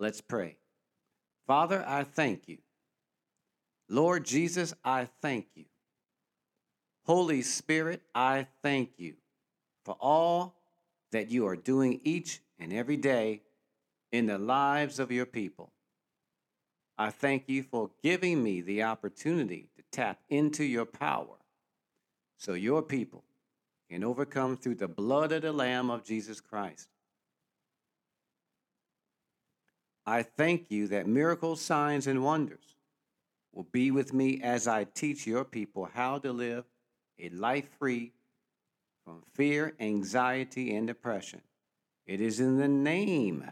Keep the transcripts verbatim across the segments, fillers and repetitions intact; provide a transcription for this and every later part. Let's pray. Father, I thank you. Lord Jesus, I thank you. Holy Spirit, I thank you for all that you are doing each and every day in the lives of your people. I thank you for giving me the opportunity to tap into your power so your people can overcome through the blood of the Lamb of Jesus Christ. I thank you that miracles, signs, and wonders will be with me as I teach your people how to live a life free from fear, anxiety, and depression. It is in the name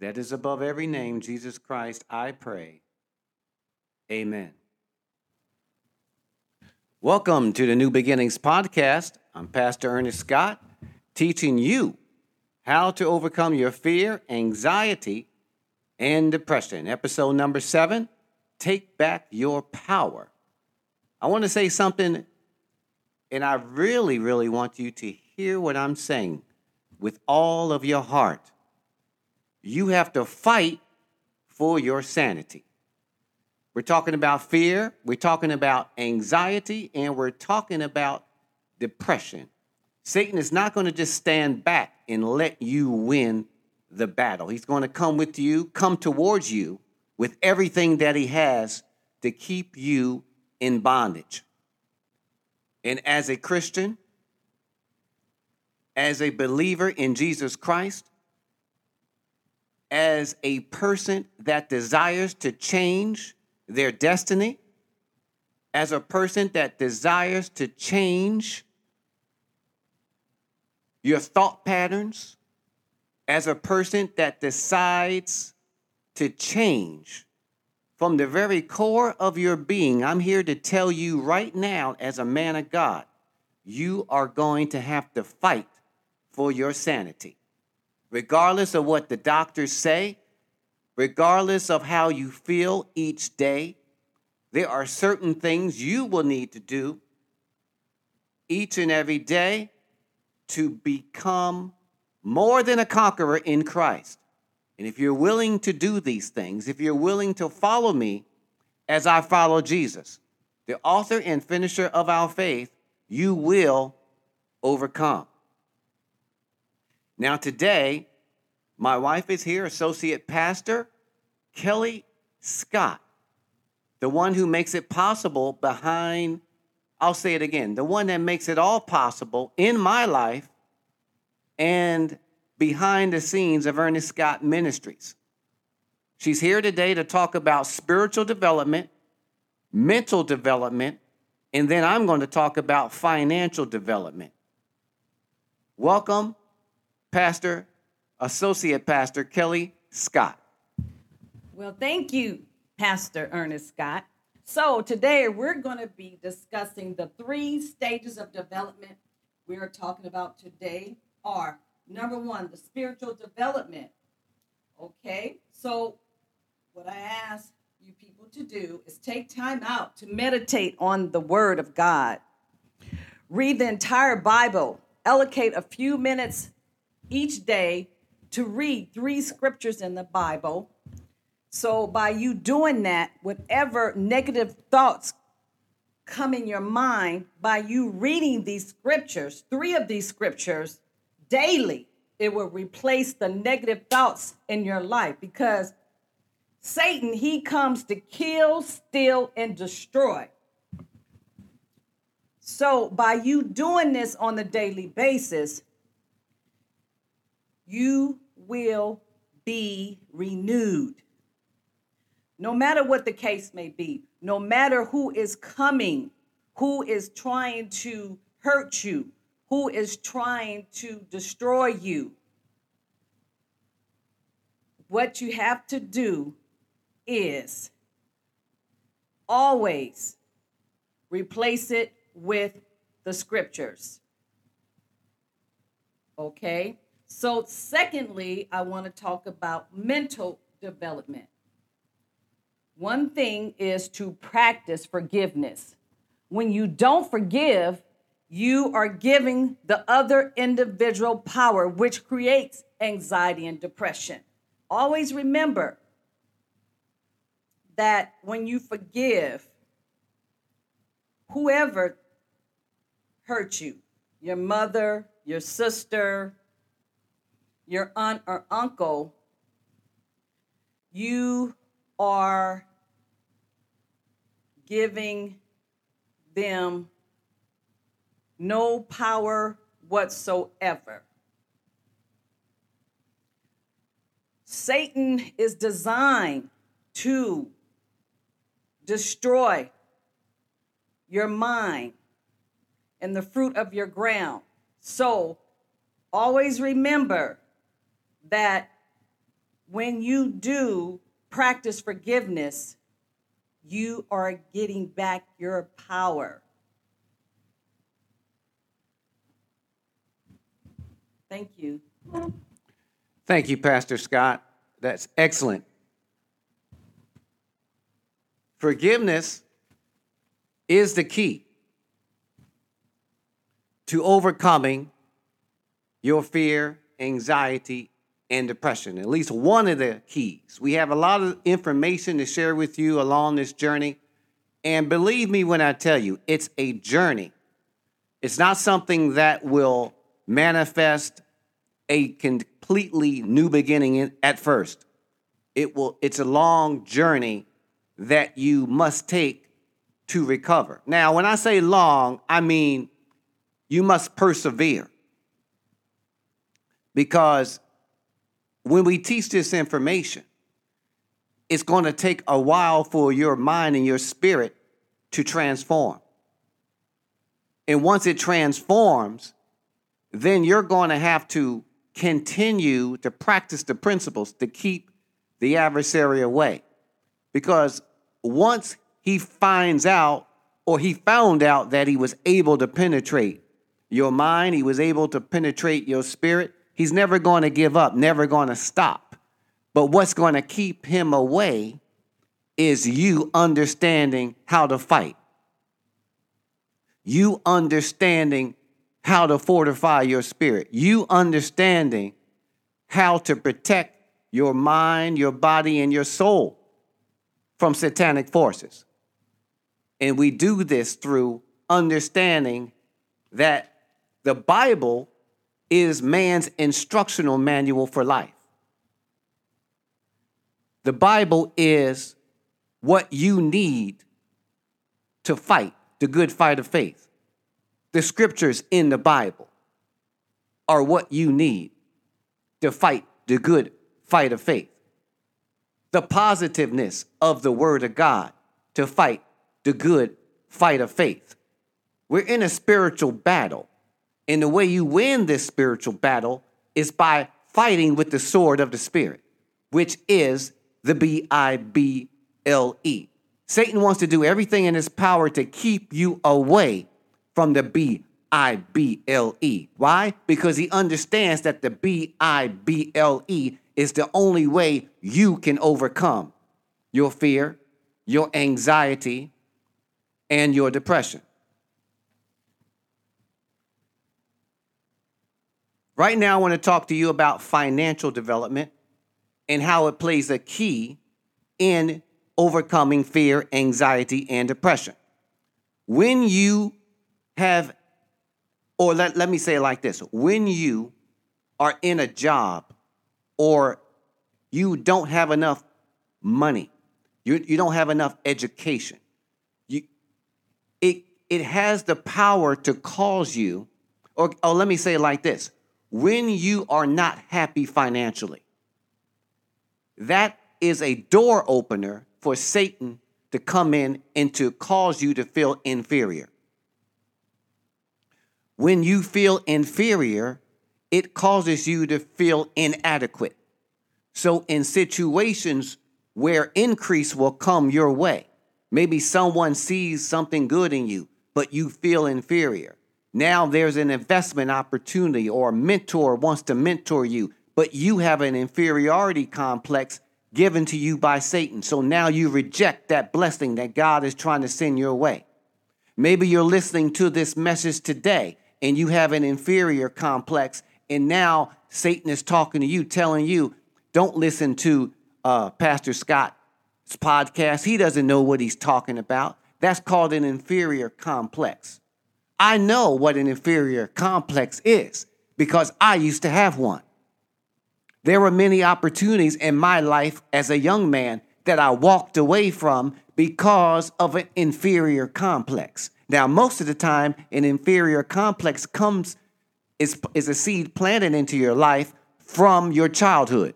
that is above every name, Jesus Christ, I pray. Amen. Welcome to the New Beginnings Podcast. I'm Pastor Ernest Scott, teaching you how to overcome your fear, anxiety, and depression. Episode number seven, Take Back Your Power. I want to say something, and I really, really want you to hear what I'm saying with all of your heart. You have to fight for your sanity. We're talking about fear, we're talking about anxiety, and we're talking about depression. Satan is not going to just stand back and let you win the battle. He's going to come with you, come towards you with everything that he has to keep you in bondage. And as a Christian, as a believer in Jesus Christ, as a person that desires to change their destiny, as a person that desires to change your thought patterns, as a person that decides to change from the very core of your being, I'm here to tell you right now, as a man of God, you are going to have to fight for your sanity. Regardless of what the doctors say, regardless of how you feel each day, there are certain things you will need to do each and every day to become more than a conqueror in Christ. And if you're willing to do these things, if you're willing to follow me as I follow Jesus, the author and finisher of our faith, you will overcome. Now today, my wife is here, Associate Pastor Kelly Scott, the one who makes it possible behind, I'll say it again, the one that makes it all possible in my life and behind the scenes of Ernest Scott Ministries. She's here today to talk about spiritual development, mental development, and then I'm going to talk about financial development. Welcome, Pastor, Associate Pastor Kelly Scott. Well, thank you, Pastor Ernest Scott. So today we're going to be discussing the three stages of development we are talking about today are, number one, the spiritual development. Okay, so what I ask you people to do is take time out to meditate on the Word of God. Read the entire Bible. Allocate a few minutes each day to read three scriptures in the Bible. So by you doing that, whatever negative thoughts come in your mind, by you reading these scriptures, three of these scriptures daily, it will replace the negative thoughts in your life, because Satan, he comes to kill, steal, and destroy. So by you doing this on a daily basis, you will be renewed. No matter what the case may be, no matter who is coming, who is trying to hurt you, who is trying to destroy you, what you have to do is always replace it with the scriptures. Okay? So secondly, I want to talk about mental development. One thing is to practice forgiveness. When you don't forgive, you are giving the other individual power, which creates anxiety and depression. Always remember that when you forgive whoever hurt you, your mother, your sister, your aunt or uncle, you are giving them no power whatsoever. Satan is designed to destroy your mind and the fruit of your ground. So always remember that when you do practice forgiveness, you are getting back your power. Thank you. Thank you, Pastor Scott. That's excellent. Forgiveness is the key to overcoming your fear, anxiety, and depression. At least one of the keys. We have a lot of information to share with you along this journey. And believe me when I tell you, it's a journey. It's not something that will manifest a completely new beginning at first. It will. It's a long journey that you must take to recover. Now, when I say long, I mean you must persevere. Because when we teach this information, it's going to take a while for your mind and your spirit to transform. And once it transforms, then you're going to have to continue to practice the principles to keep the adversary away. Because once he finds out, or he found out that he was able to penetrate your mind, he was able to penetrate your spirit, he's never going to give up, never going to stop. But what's going to keep him away is you understanding how to fight. You understanding how to fortify your spirit. You understanding how to protect your mind, your body, and your soul from satanic forces. And we do this through understanding that the Bible is man's instructional manual for life. The Bible is what you need to fight the good fight of faith. The scriptures in the Bible are what you need to fight the good fight of faith. The positiveness of the Word of God to fight the good fight of faith. We're in a spiritual battle. And the way you win this spiritual battle is by fighting with the sword of the Spirit, which is the B I B L E. Satan wants to do everything in his power to keep you away from the B I B L E. Why? Because he understands that the B I B L E is the only way you can overcome your fear, your anxiety, and your depression. Right now, I want to talk to you about financial development and how it plays a key in overcoming fear, anxiety, and depression. When you have, or let, let me say it like this, when you are in a job or you don't have enough money, you, you don't have enough education, you, it, it has the power to cause you, or, or let me say it like this, when you are not happy financially, that is a door opener for Satan to come in and to cause you to feel inferior. When you feel inferior, it causes you to feel inadequate. So in situations where increase will come your way, maybe someone sees something good in you, but you feel inferior. Now there's an investment opportunity or a mentor wants to mentor you, but you have an inferiority complex given to you by Satan. So now you reject that blessing that God is trying to send your way. Maybe you're listening to this message today and you have an inferior complex, and now Satan is talking to you, telling you Don't listen to uh, Pastor Scott's podcast. He doesn't know what he's talking about. That's called an inferior complex. I know what an inferior complex is because I used to have one. There were many opportunities in my life as a young man that I walked away from because of an inferior complex. Now, most of the time, an inferior complex comes is, is a seed planted into your life from your childhood.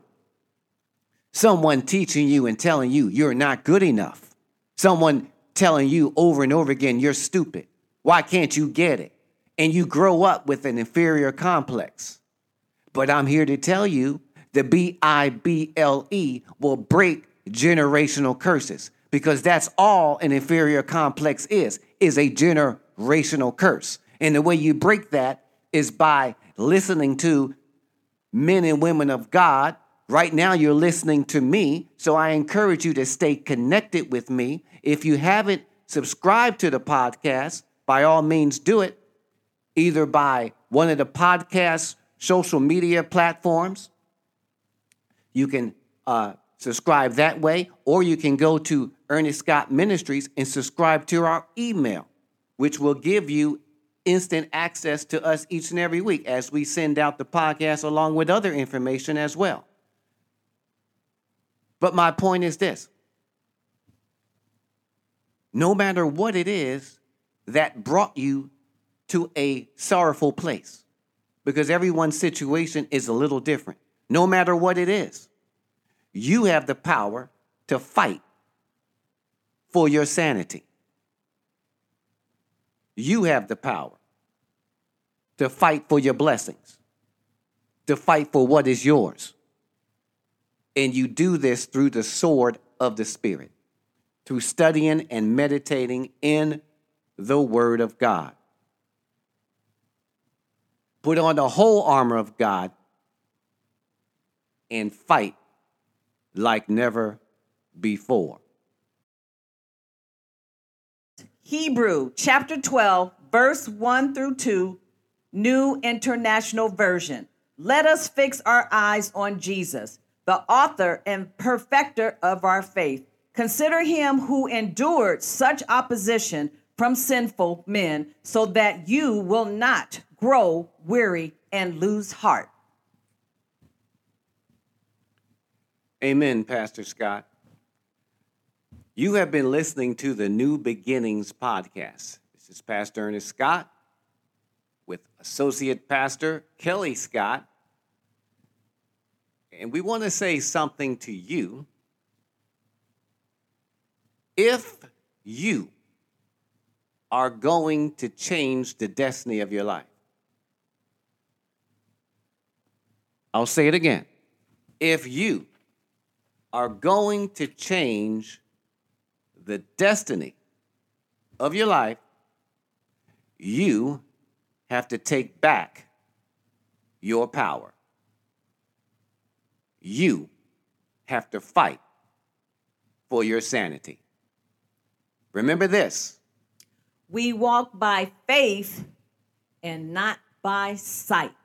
Someone teaching you and telling you you're not good enough. Someone telling you over and over again, you're stupid. Why can't you get it? And you grow up with an inferior complex. But I'm here to tell you the B I B L E will break generational curses, because that's all an inferior complex is, is a generational curse. And the way you break that is by listening to men and women of God. Right now you're listening to me, so I encourage you to stay connected with me. If you haven't subscribed to the podcast, by all means do it, either by one of the podcast's social media platforms. You can uh, subscribe that way, or you can go to Ernest Scott Ministries and subscribe to our email, which will give you instant access to us each and every week as we send out the podcast along with other information as well. But my point is this. No matter what it is that brought you to a sorrowful place, because everyone's situation is a little different, no matter what it is, you have the power to fight for your sanity. You have the power to fight for your blessings, to fight for what is yours. And you do this through the sword of the Spirit, through studying and meditating in the Word of God. Put on the whole armor of God and fight like never before. Hebrew chapter twelve, verse one through two, New International Version. Let us fix our eyes on Jesus, the author and perfecter of our faith. Consider him who endured such opposition from sinful men, so that you will not grow weary and lose heart. Amen, Pastor Scott. You have been listening to the New Beginnings Podcast. This is Pastor Ernest Scott with Associate Pastor Kelly Scott. And we want to say something to you. If you are going to change the destiny of your life, I'll say it again. If you are going to change the destiny of your life, you have to take back your power. You have to fight for your sanity. Remember this. We walk by faith and not by sight.